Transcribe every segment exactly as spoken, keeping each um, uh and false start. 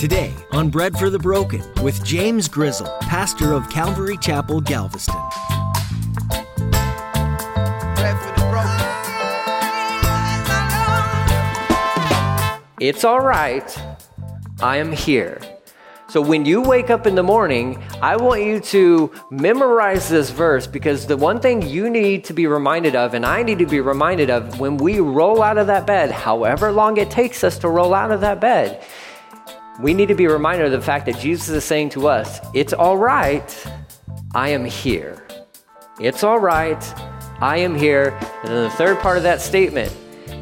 Today on Bread for the Broken with James Grizzle, pastor of Calvary Chapel, Galveston. Bread for the broken. It's all right. I am here. So when you wake up in the morning, I want you to memorize this verse, because the one thing you need to be reminded of, and I need to be reminded of, when we roll out of that bed, however long it takes us to roll out of that bed, we need to be reminded of the fact that Jesus is saying to us, it's all right, I am here. It's all right, I am here. And then the third part of that statement,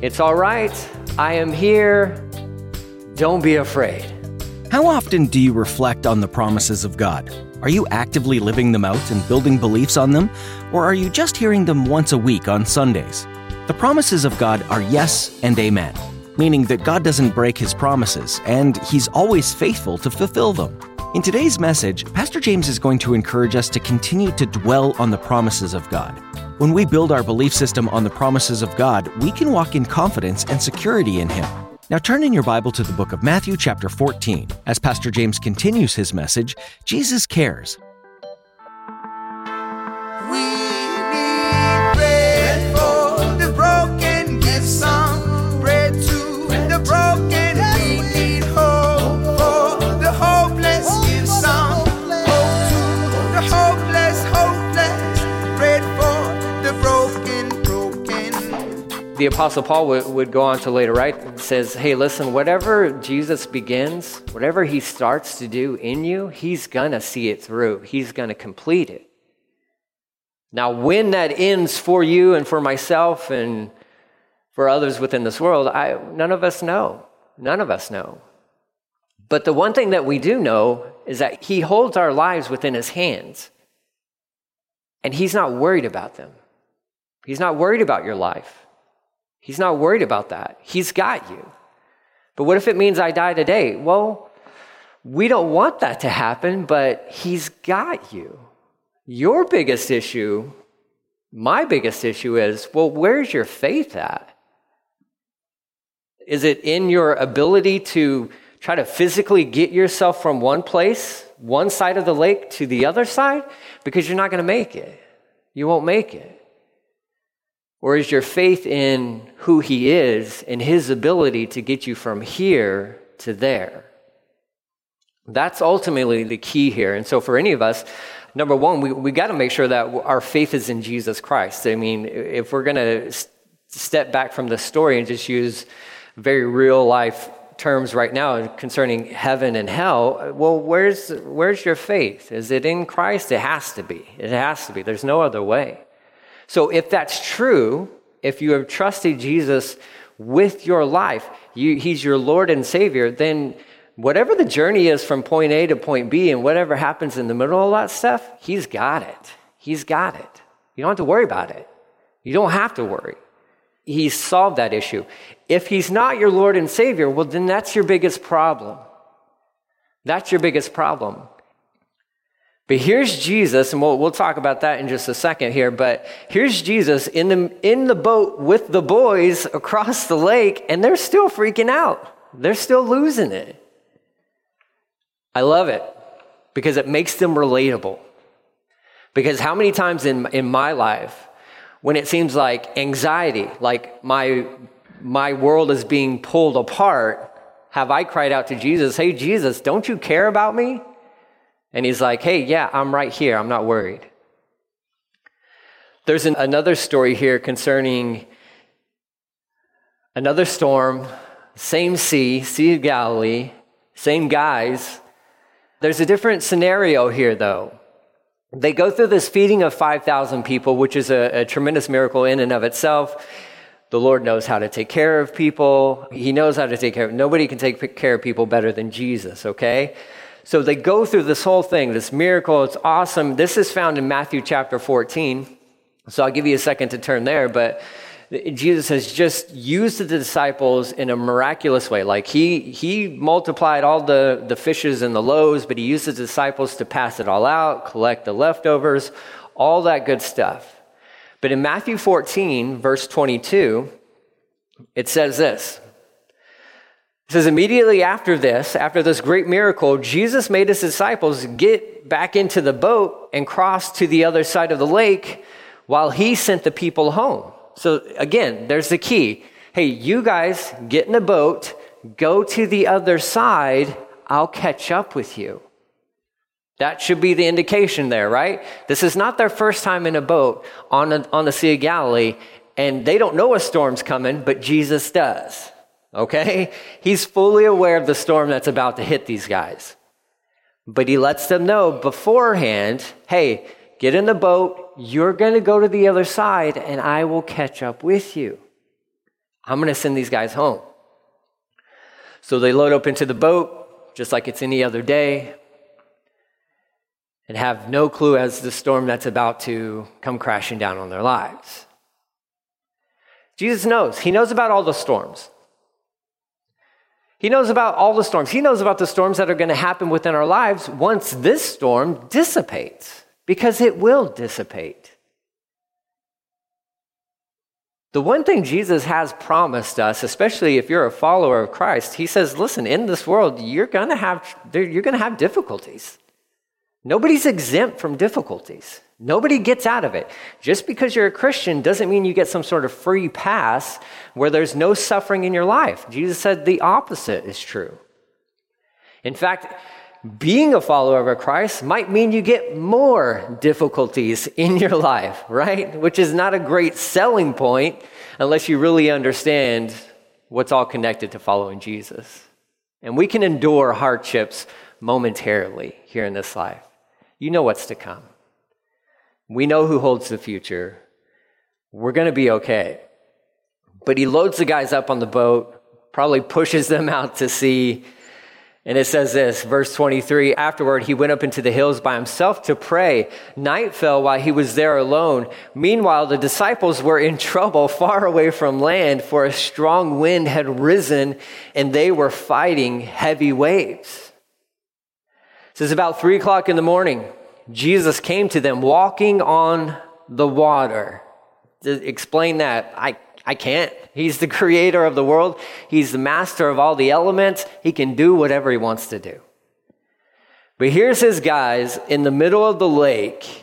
it's all right, I am here, don't be afraid. How often do you reflect on the promises of God? Are you actively living them out and building beliefs on them? Or are you just hearing them once a week on Sundays? The promises of God are yes and amen, meaning that God doesn't break his promises, and he's always faithful to fulfill them. In today's message, Pastor James is going to encourage us to continue to dwell on the promises of God. When we build our belief system on the promises of God, we can walk in confidence and security in him. Now turn in your Bible to the book of Matthew chapter fourteen. As Pastor James continues his message, Jesus Cares. We need bread for the broken. Give some bread to the broken. We need hope for the hopeless. Give some hope to the hopeless, hopeless. Bread for the broken, broken. The Apostle Paul would, would go on to later, right? Says, hey, listen, whatever Jesus begins, whatever he starts to do in you, he's going to see it through. He's going to complete it. Now, when that ends for you and for myself and for others within this world, I, none of us know. None of us know. But the one thing that we do know is that he holds our lives within his hands, and he's not worried about them. He's not worried about your life. He's not worried about that. He's got you. But what if it means I die today? Well, we don't want that to happen, but he's got you. Your biggest issue, my biggest issue is, well, where's your faith at? Is it in your ability to try to physically get yourself from one place, one side of the lake to the other side? Because you're not going to make it. You won't make it. Or is your faith in who he is and his ability to get you from here to there? That's ultimately the key here. And so for any of us, number one, we, we got to make sure that our faith is in Jesus Christ. I mean, if we're going to st- step back from the story and just use very real life terms right now concerning heaven and hell, well, where's where's your faith? Is it in Christ? It has to be. It has to be. There's no other way. So if that's true, if you have trusted Jesus with your life, you, he's your Lord and Savior, then whatever the journey is from point A to point B and whatever happens in the middle of that stuff, he's got it. He's got it. You don't have to worry about it. You don't have to worry. He's solved that issue. If he's not your Lord and Savior, well, then that's your biggest problem. That's your biggest problem. But here's Jesus, and we'll, we'll talk about that in just a second here, but here's Jesus in the, in the boat with the boys across the lake, and they're still freaking out. They're still losing it. I love it because it makes them relatable. Because how many times in, in my life, when it seems like anxiety, like my, my world is being pulled apart, have I cried out to Jesus, hey, Jesus, don't you care about me? And he's like, hey, yeah, I'm right here. I'm not worried. There's an, another story here concerning another storm, same sea, Sea of Galilee, same guys. There's a different scenario here, though. They go through this feeding of five thousand people, which is a, a tremendous miracle in and of itself. The Lord knows how to take care of people. He knows how to take care of, nobody can take care of people better than Jesus, okay? So they go through this whole thing, this miracle. It's awesome. This is found in Matthew chapter fourteen. So I'll give you a second to turn there. But Jesus has just used the disciples in a miraculous way. Like he he multiplied all the, the fishes and the loaves, but he used the disciples to pass it all out, collect the leftovers, all that good stuff. But in Matthew fourteen, verse twenty-two, it says this. It says, immediately after this, after this great miracle, Jesus made his disciples get back into the boat and cross to the other side of the lake while he sent the people home. So again, there's the key. Hey, you guys get in a boat, go to the other side, I'll catch up with you. That should be the indication there, right? This is not their first time in a boat on, a, on the Sea of Galilee, and they don't know a storm's coming, but Jesus does. Okay? He's fully aware of the storm that's about to hit these guys. But he lets them know beforehand, hey, get in the boat. You're going to go to the other side and I will catch up with you. I'm going to send these guys home. So they load up into the boat just like it's any other day and have no clue as to the storm that's about to come crashing down on their lives. Jesus knows. He knows about all the storms. He knows about all the storms. He knows about the storms that are going to happen within our lives once this storm dissipates, because it will dissipate. The one thing Jesus has promised us, especially if you're a follower of Christ, he says, listen, in this world, you're going to have, you're going to have difficulties. Nobody's exempt from difficulties. Nobody gets out of it. Just because you're a Christian doesn't mean you get some sort of free pass where there's no suffering in your life. Jesus said the opposite is true. In fact, being a follower of Christ might mean you get more difficulties in your life, right? Which is not a great selling point unless you really understand what's all connected to following Jesus. And we can endure hardships momentarily here in this life. You know what's to come. We know who holds the future. We're going to be okay. But he loads the guys up on the boat, probably pushes them out to sea. And it says this, verse twenty-three, afterward, he went up into the hills by himself to pray. Night fell while he was there alone. Meanwhile, the disciples were in trouble far away from land, for a strong wind had risen and they were fighting heavy waves. It says about three o'clock in the morning, Jesus came to them walking on the water. To explain that, I, I can't. He's the creator of the world. He's the master of all the elements. He can do whatever he wants to do. But here's his guys in the middle of the lake,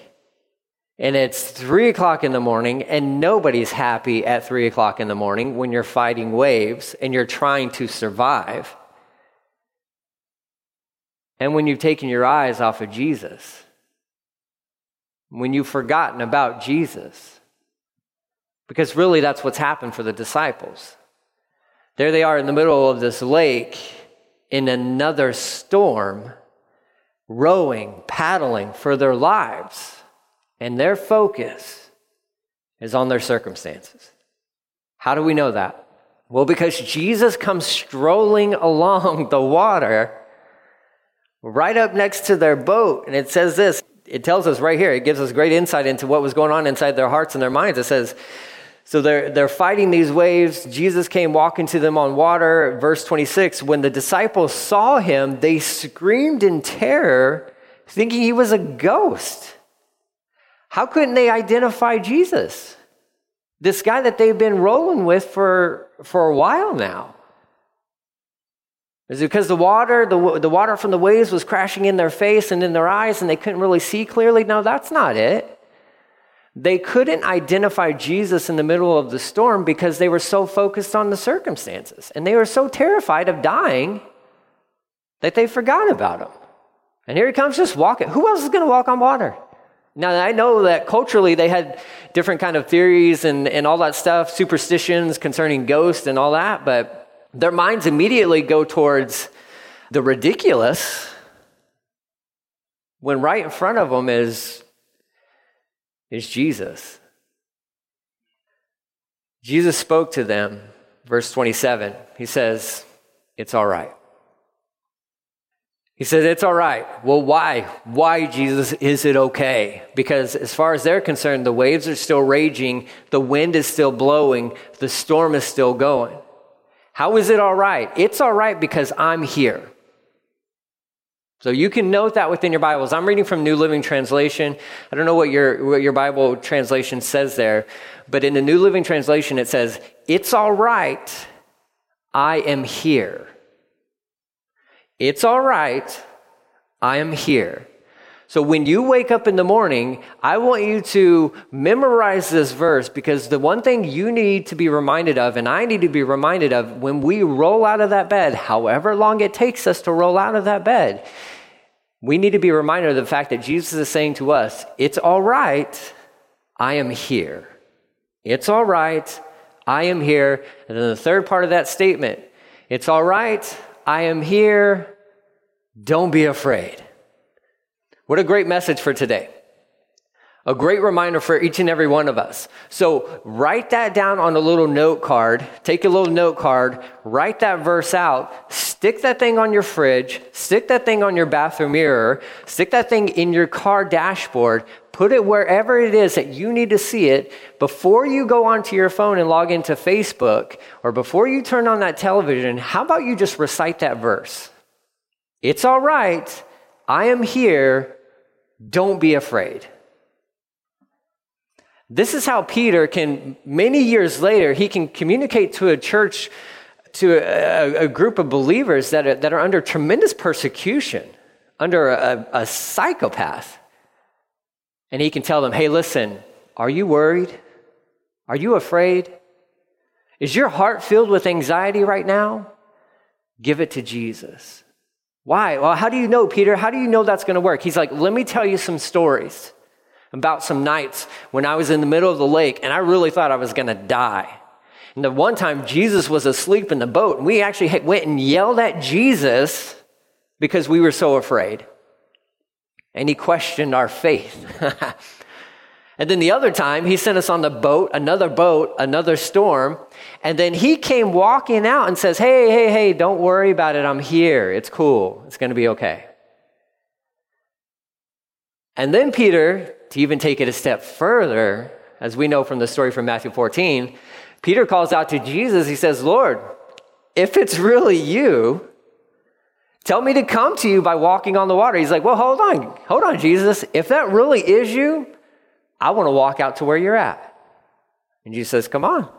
and it's three o'clock in the morning, and nobody's happy at three o'clock in the morning when you're fighting waves and you're trying to survive. And when you've taken your eyes off of Jesus, when you've forgotten about Jesus. Because really that's what's happened for the disciples. There they are in the middle of this lake in another storm, rowing, paddling for their lives. And their focus is on their circumstances. How do we know that? Well, because Jesus comes strolling along the water right up next to their boat. And it says this. It tells us right here, it gives us great insight into what was going on inside their hearts and their minds. It says, so they're they're fighting these waves. Jesus came walking to them on water. Verse twenty-six, when the disciples saw him, they screamed in terror, thinking he was a ghost. How couldn't they identify Jesus? This guy that they've been rolling with for, for a while now. Is it because the water, the, the water from the waves was crashing in their face and in their eyes and they couldn't really see clearly? No, that's not it. They couldn't identify Jesus in the middle of the storm because they were so focused on the circumstances and they were so terrified of dying that they forgot about him. And here he comes just walking. Who else is going to walk on water? Now, I know that culturally they had different kind of theories and, and all that stuff, superstitions concerning ghosts and all that, but their minds immediately go towards the ridiculous when right in front of them is, is Jesus. Jesus spoke to them, verse twenty-seven. He says, it's all right. He said, it's all right. Well, why? Why, Jesus, is it okay? Because as far as they're concerned, the waves are still raging, the wind is still blowing, the storm is still going. How is it all right? It's all right because I'm here. So you can note that within your Bibles. I'm reading from New Living Translation. I don't know what your what your Bible translation says there, but in the New Living Translation it says, it's all right, I am here. it's all right, I am here. So when you wake up in the morning, I want you to memorize this verse, because the one thing you need to be reminded of, and I need to be reminded of, when we roll out of that bed, however long it takes us to roll out of that bed, we need to be reminded of the fact that Jesus is saying to us, it's all right, I am here. It's all right, I am here. And then the third part of that statement, it's all right, I am here, don't be afraid. What a great message for today. A great reminder for each and every one of us. So write that down on a little note card. Take a little note card, write that verse out, stick that thing on your fridge, stick that thing on your bathroom mirror, stick that thing in your car dashboard, put it wherever it is that you need to see it before you go onto your phone and log into Facebook, or before you turn on that television. How about you just recite that verse? It's all right, I am here, don't be afraid. This is how Peter can, many years later, he can communicate to a church, to a, a group of believers that are, that are under tremendous persecution, under a, a psychopath. And he can tell them, hey, listen, are you worried? Are you afraid? Is your heart filled with anxiety right now? Give it to Jesus. Why? Well, how do you know, Peter? How do you know that's going to work? He's like, let me tell you some stories about some nights when I was in the middle of the lake and I really thought I was going to die. And the one time Jesus was asleep in the boat, and we actually went and yelled at Jesus because we were so afraid. And he questioned our faith. And then the other time, he sent us on the boat, another boat, another storm. And then he came walking out and says, hey, hey, hey, don't worry about it. I'm here. It's cool. It's going to be okay. And then Peter, to even take it a step further, as we know from the story from Matthew fourteen, Peter calls out to Jesus. He says, Lord, if it's really you, tell me to come to you by walking on the water. He's like, well, hold on. Hold on, Jesus. If that really is you, I want to walk out to where you're at. And Jesus says, come on,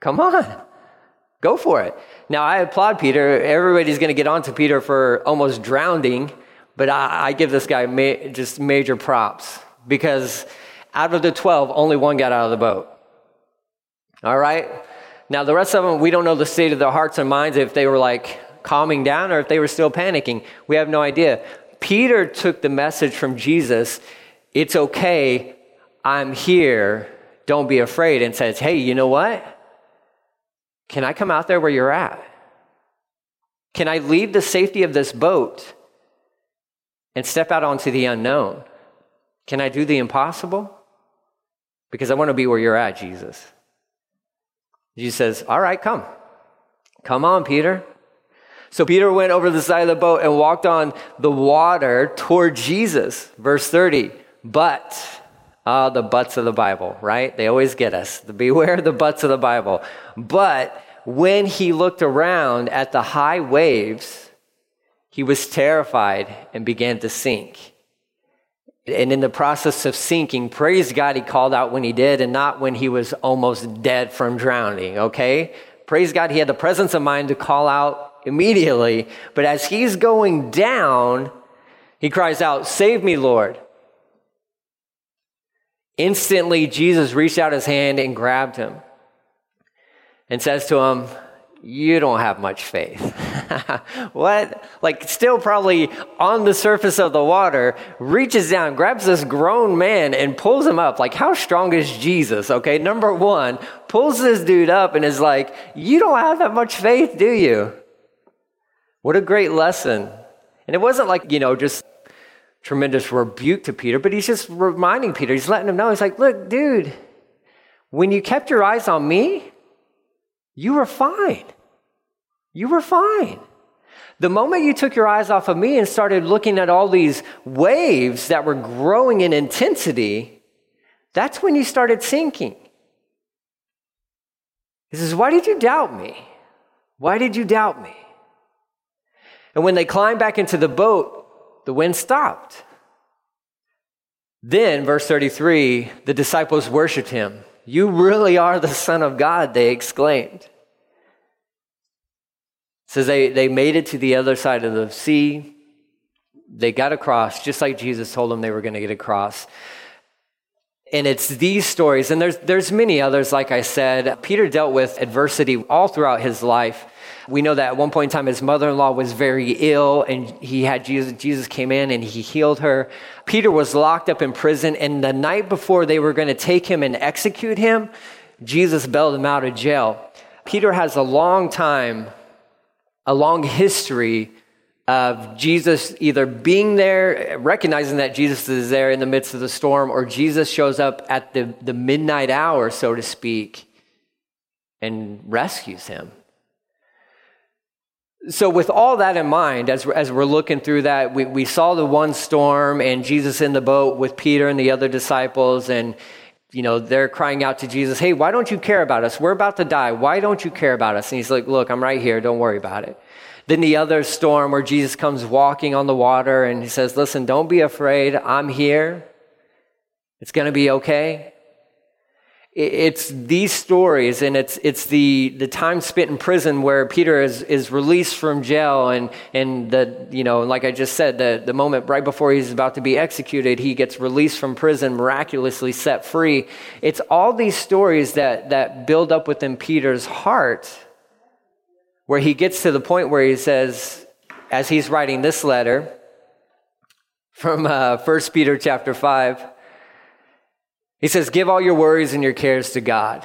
come on, go for it. Now, I applaud Peter. Everybody's going to get on to Peter for almost drowning, but I, I give this guy ma- just major props, because out of the twelve, only one got out of the boat. All right. Now, the rest of them, we don't know the state of their hearts and minds, if they were like calming down or if they were still panicking. We have no idea. Peter took the message from Jesus, it's okay, I'm here, don't be afraid, and says, hey, you know what? Can I come out there where you're at? Can I leave the safety of this boat and step out onto the unknown? Can I do the impossible? Because I want to be where you're at, Jesus. Jesus says, all right, come. Come on, Peter. So Peter went over the side of the boat and walked on the water toward Jesus. Verse thirty, but... Ah, the butts of the Bible, right? They always get us. Beware the butts of the Bible. But when he looked around at the high waves, he was terrified and began to sink. And in the process of sinking, praise God, he called out when he did and not when he was almost dead from drowning, okay? Praise God, he had the presence of mind to call out immediately. But as he's going down, he cries out, save me, Lord. Instantly, Jesus reached out his hand and grabbed him and says to him, you don't have much faith. What? Like, still probably on the surface of the water, reaches down, grabs this grown man and pulls him up. Like, how strong is Jesus? Okay, number one, pulls this dude up and is like, you don't have that much faith, do you? What a great lesson. And it wasn't like, you know, just tremendous rebuke to Peter, but he's just reminding Peter, he's letting him know, he's like, look, dude, when you kept your eyes on me, you were fine. You were fine. The moment you took your eyes off of me and started looking at all these waves that were growing in intensity, that's when you started sinking. He says, why did you doubt me? Why did you doubt me? And when they climbed back into the boat, the wind stopped. Then, verse thirty-three, the disciples worshiped him. You really are the Son of God, they exclaimed. says they, they made it to the other side of the sea. They got across, just like Jesus told them they were going to get across. And it's these stories, and there's there's many others, like I said. Peter dealt with adversity all throughout his life. We know that at one point in time, his mother-in-law was very ill, and he had Jesus. Jesus came in, and he healed her. Peter was locked up in prison, and the night before they were going to take him and execute him, Jesus bailed him out of jail. Peter has a long time, a long history of Jesus either being there, recognizing that Jesus is there in the midst of the storm, or Jesus shows up at the, the midnight hour, so to speak, and rescues him. So with all that in mind, as we're, as we're looking through that, we, we saw the one storm and Jesus in the boat with Peter and the other disciples, and you know, they're crying out to Jesus, hey, why don't you care about us? We're about to die. Why don't you care about us? And he's like, look, I'm right here. Don't worry about it. Then the other storm where Jesus comes walking on the water and he says, listen, don't be afraid. I'm here. It's going to be okay. It's these stories, and it's it's the, the time spent in prison where Peter is, is released from jail, and and the you know, like I just said, the, the moment right before he's about to be executed, he gets released from prison, miraculously set free. It's all these stories that that build up within Peter's heart, where he gets to the point where he says, as he's writing this letter from uh, First Peter chapter five. He says, give all your worries and your cares to God,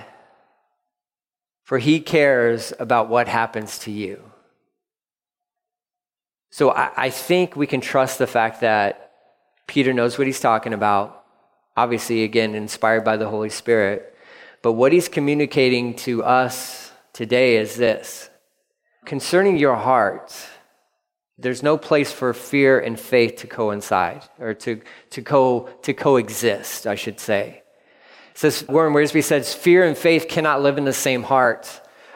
for he cares about what happens to you. So I, I think we can trust the fact that Peter knows what he's talking about, obviously, again, inspired by the Holy Spirit. But what he's communicating to us today is this. Concerning your heart, there's no place for fear and faith to coincide, or to, to, co, to coexist, I should say. It says, Warren Wiersbe says, fear and faith cannot live in the same heart,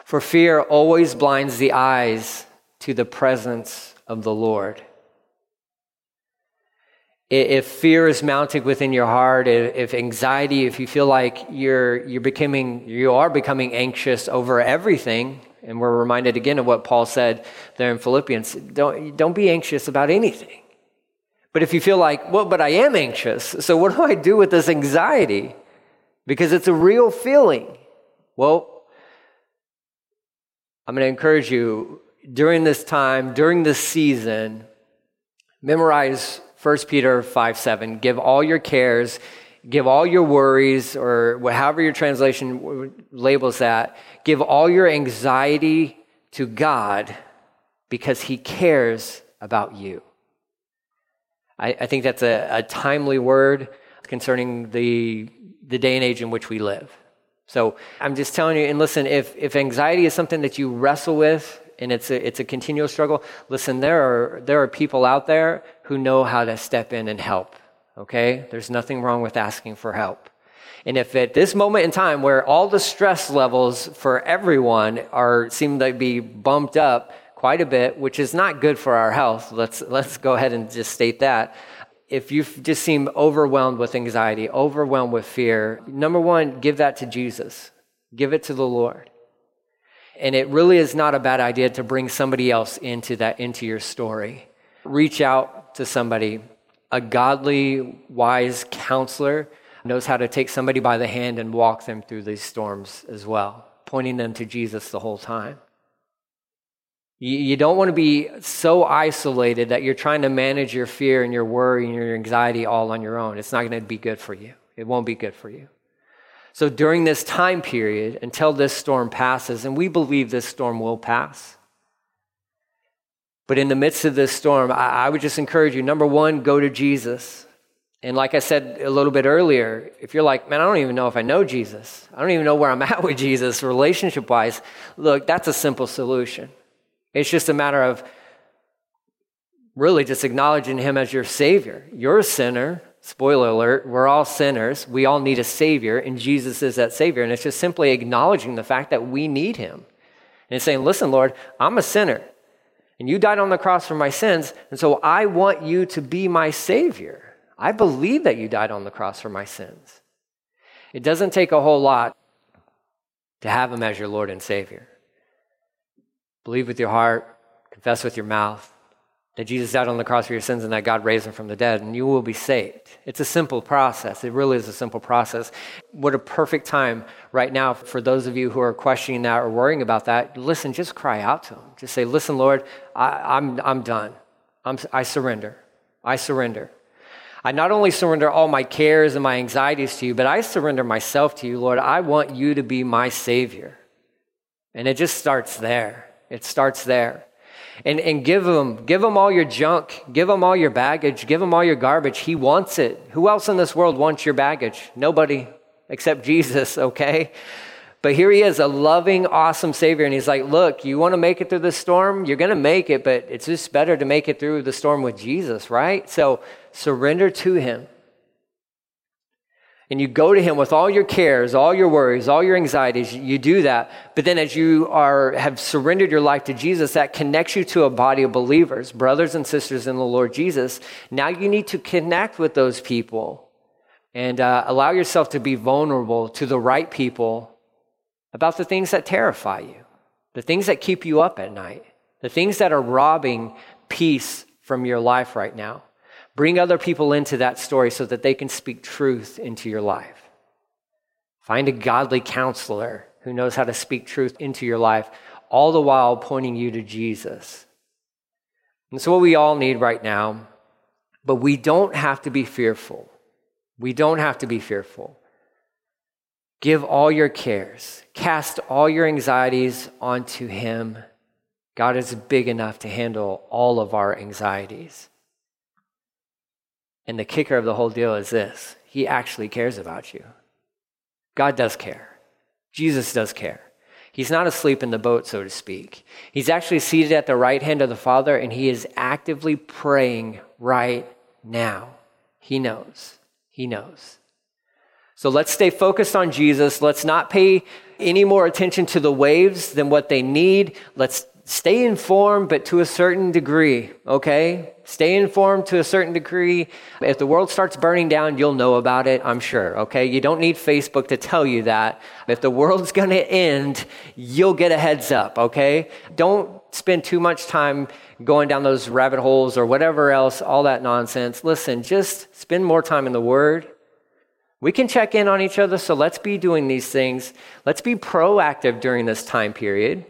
for fear always blinds the eyes to the presence of the Lord. If fear is mounted within your heart, if anxiety, if you feel like you're you're becoming, you are becoming anxious over everything, and we're reminded again of what Paul said there in Philippians, don't don't be anxious about anything. But if you feel like, well, but I am anxious, so what do I do with this anxiety? Because it's a real feeling. Well, I'm going to encourage you during this time, during this season, memorize First Peter five seven, give all your cares, give all your worries, or however your translation labels that, give all your anxiety to God because he cares about you. I, I think that's a, a timely word concerning the the day and age in which we live. So I'm just telling you, and listen, if if anxiety is something that you wrestle with, and it's a, it's a continual struggle, listen, there are there are people out there who know how to step in and help, okay? There's nothing wrong with asking for help. And if at this moment in time where all the stress levels for everyone are seem to be bumped up quite a bit, which is not good for our health, let's let's go ahead and just state that. If you just seem overwhelmed with anxiety, overwhelmed with fear, number one, give that to Jesus. Give it to the Lord. And it really is not a bad idea to bring somebody else into that, into your story. Reach out to somebody. A godly, wise counselor knows how to take somebody by the hand and walk them through these storms as well, pointing them to Jesus the whole time. You don't want to be so isolated that you're trying to manage your fear and your worry and your anxiety all on your own. It's not going to be good for you. It won't be good for you. So during this time period, until this storm passes, and we believe this storm will pass, but in the midst of this storm, I would just encourage you, number one, go to Jesus. And like I said a little bit earlier, if you're like, man, I don't even know if I know Jesus. I don't even know where I'm at with Jesus relationship-wise. Look, that's a simple solution. It's just a matter of really just acknowledging him as your Savior. You're a sinner. Spoiler alert, we're all sinners. We all need a Savior, and Jesus is that Savior. And it's just simply acknowledging the fact that we need him. And it's saying, listen, Lord, I'm a sinner, and you died on the cross for my sins, and so I want you to be my Savior. I believe that you died on the cross for my sins. It doesn't take a whole lot to have him as your Lord and Savior. Believe with your heart, confess with your mouth that Jesus died on the cross for your sins and that God raised him from the dead, and you will be saved. It's a simple process. It really is a simple process. What a perfect time right now for those of you who are questioning that or worrying about that. Listen, just cry out to him. Just say, listen, Lord, I, I'm I'm done. I'm, I surrender. I surrender. I not only surrender all my cares and my anxieties to you, but I surrender myself to you, Lord. I want you to be my Savior. And it just starts there. It starts there. And and give him, give him all your junk. Give him all your baggage. Give him all your garbage. He wants it. Who else in this world wants your baggage? Nobody except Jesus, okay? But here he is, a loving, awesome Savior. And he's like, look, you want to make it through this storm? You're going to make it, but it's just better to make it through the storm with Jesus, right? So surrender to him. And you go to him with all your cares, all your worries, all your anxieties. You do that. But then as you are have surrendered your life to Jesus, that connects you to a body of believers, brothers and sisters in the Lord Jesus. Now you need to connect with those people and uh, allow yourself to be vulnerable to the right people about the things that terrify you, the things that keep you up at night, the things that are robbing peace from your life right now. Bring other people into that story so that they can speak truth into your life. Find a godly counselor who knows how to speak truth into your life, all the while pointing you to Jesus. And so what we all need right now, but we don't have to be fearful. We don't have to be fearful. Give all your cares, cast all your anxieties onto him. God is big enough to handle all of our anxieties. And the kicker of the whole deal is this. He actually cares about you. God does care. Jesus does care. He's not asleep in the boat, so to speak. He's actually seated at the right hand of the Father, and he is actively praying right now. He knows. He knows. So let's stay focused on Jesus. Let's not pay any more attention to the waves than what they need. Let's stay informed, but to a certain degree, okay? Stay informed to a certain degree. If the world starts burning down, you'll know about it, I'm sure, okay? You don't need Facebook to tell you that. If the world's going to end, you'll get a heads up, okay? Don't spend too much time going down those rabbit holes or whatever else, all that nonsense. Listen, just spend more time in the Word. We can check in on each other, so let's be doing these things. Let's be proactive during this time period.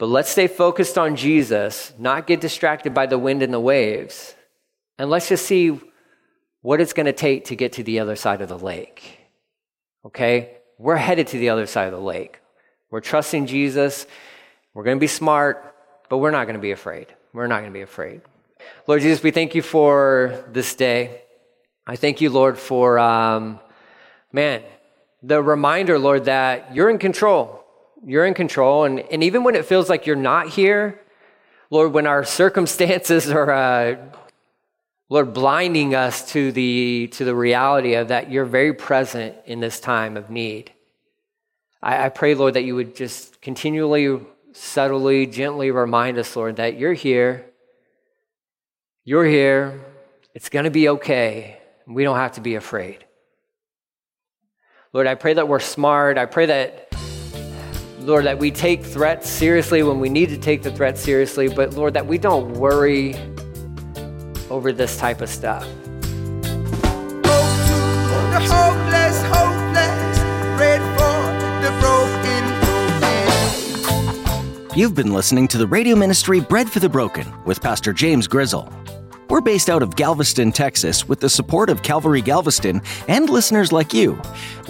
But let's stay focused on Jesus, not get distracted by the wind and the waves, and let's just see what it's going to take to get to the other side of the lake, okay? We're headed to the other side of the lake. We're trusting Jesus. We're going to be smart, but we're not going to be afraid. We're not going to be afraid. Lord Jesus, we thank you for this day. I thank you, Lord, for, um, man, the reminder, Lord, that you're in control. You're in control, and, and even when it feels like you're not here, Lord, when our circumstances are, uh, Lord, blinding us to the to the reality of that you're very present in this time of need. I, I pray, Lord, that you would just continually, subtly, gently remind us, Lord, that you're here. You're here. It's going to be okay. We don't have to be afraid. Lord, I pray that we're smart. I pray that Lord, that we take threats seriously when we need to take the threats seriously, but Lord, that we don't worry over this type of stuff. Hope to the hopeless, hopeless, bread for the broken, broken. You've been listening to the radio ministry Bread for the Broken with Pastor James Grizzle. We're based out of Galveston, Texas, with the support of Calvary Galveston and listeners like you.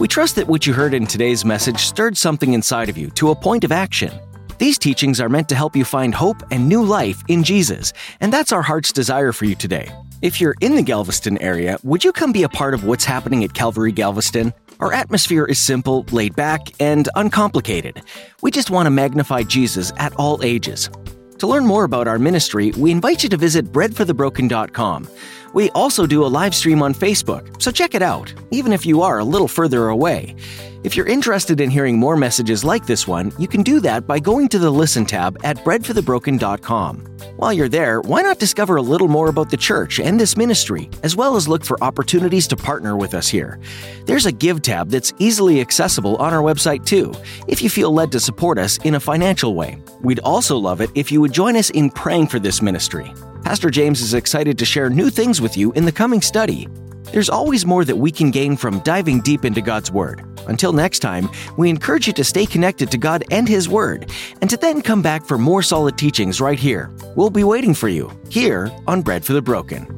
We trust that what you heard in today's message stirred something inside of you to a point of action. These teachings are meant to help you find hope and new life in Jesus, and that's our heart's desire for you today. If you're in the Galveston area, would you come be a part of what's happening at Calvary Galveston? Our atmosphere is simple, laid back, and uncomplicated. We just want to magnify Jesus at all ages. To learn more about our ministry, we invite you to visit bread for the broken dot com. We also do a live stream on Facebook, so check it out, even if you are a little further away. If you're interested in hearing more messages like this one, you can do that by going to the Listen tab at bread for the broken dot com. While you're there, why not discover a little more about the church and this ministry, as well as look for opportunities to partner with us here. There's a Give tab that's easily accessible on our website too, if you feel led to support us in a financial way. We'd also love it if you would join us in praying for this ministry. Pastor James is excited to share new things with you in the coming study. There's always more that we can gain from diving deep into God's Word. Until next time, we encourage you to stay connected to God and His Word, and to then come back for more solid teachings right here. We'll be waiting for you, here on Bread for the Broken.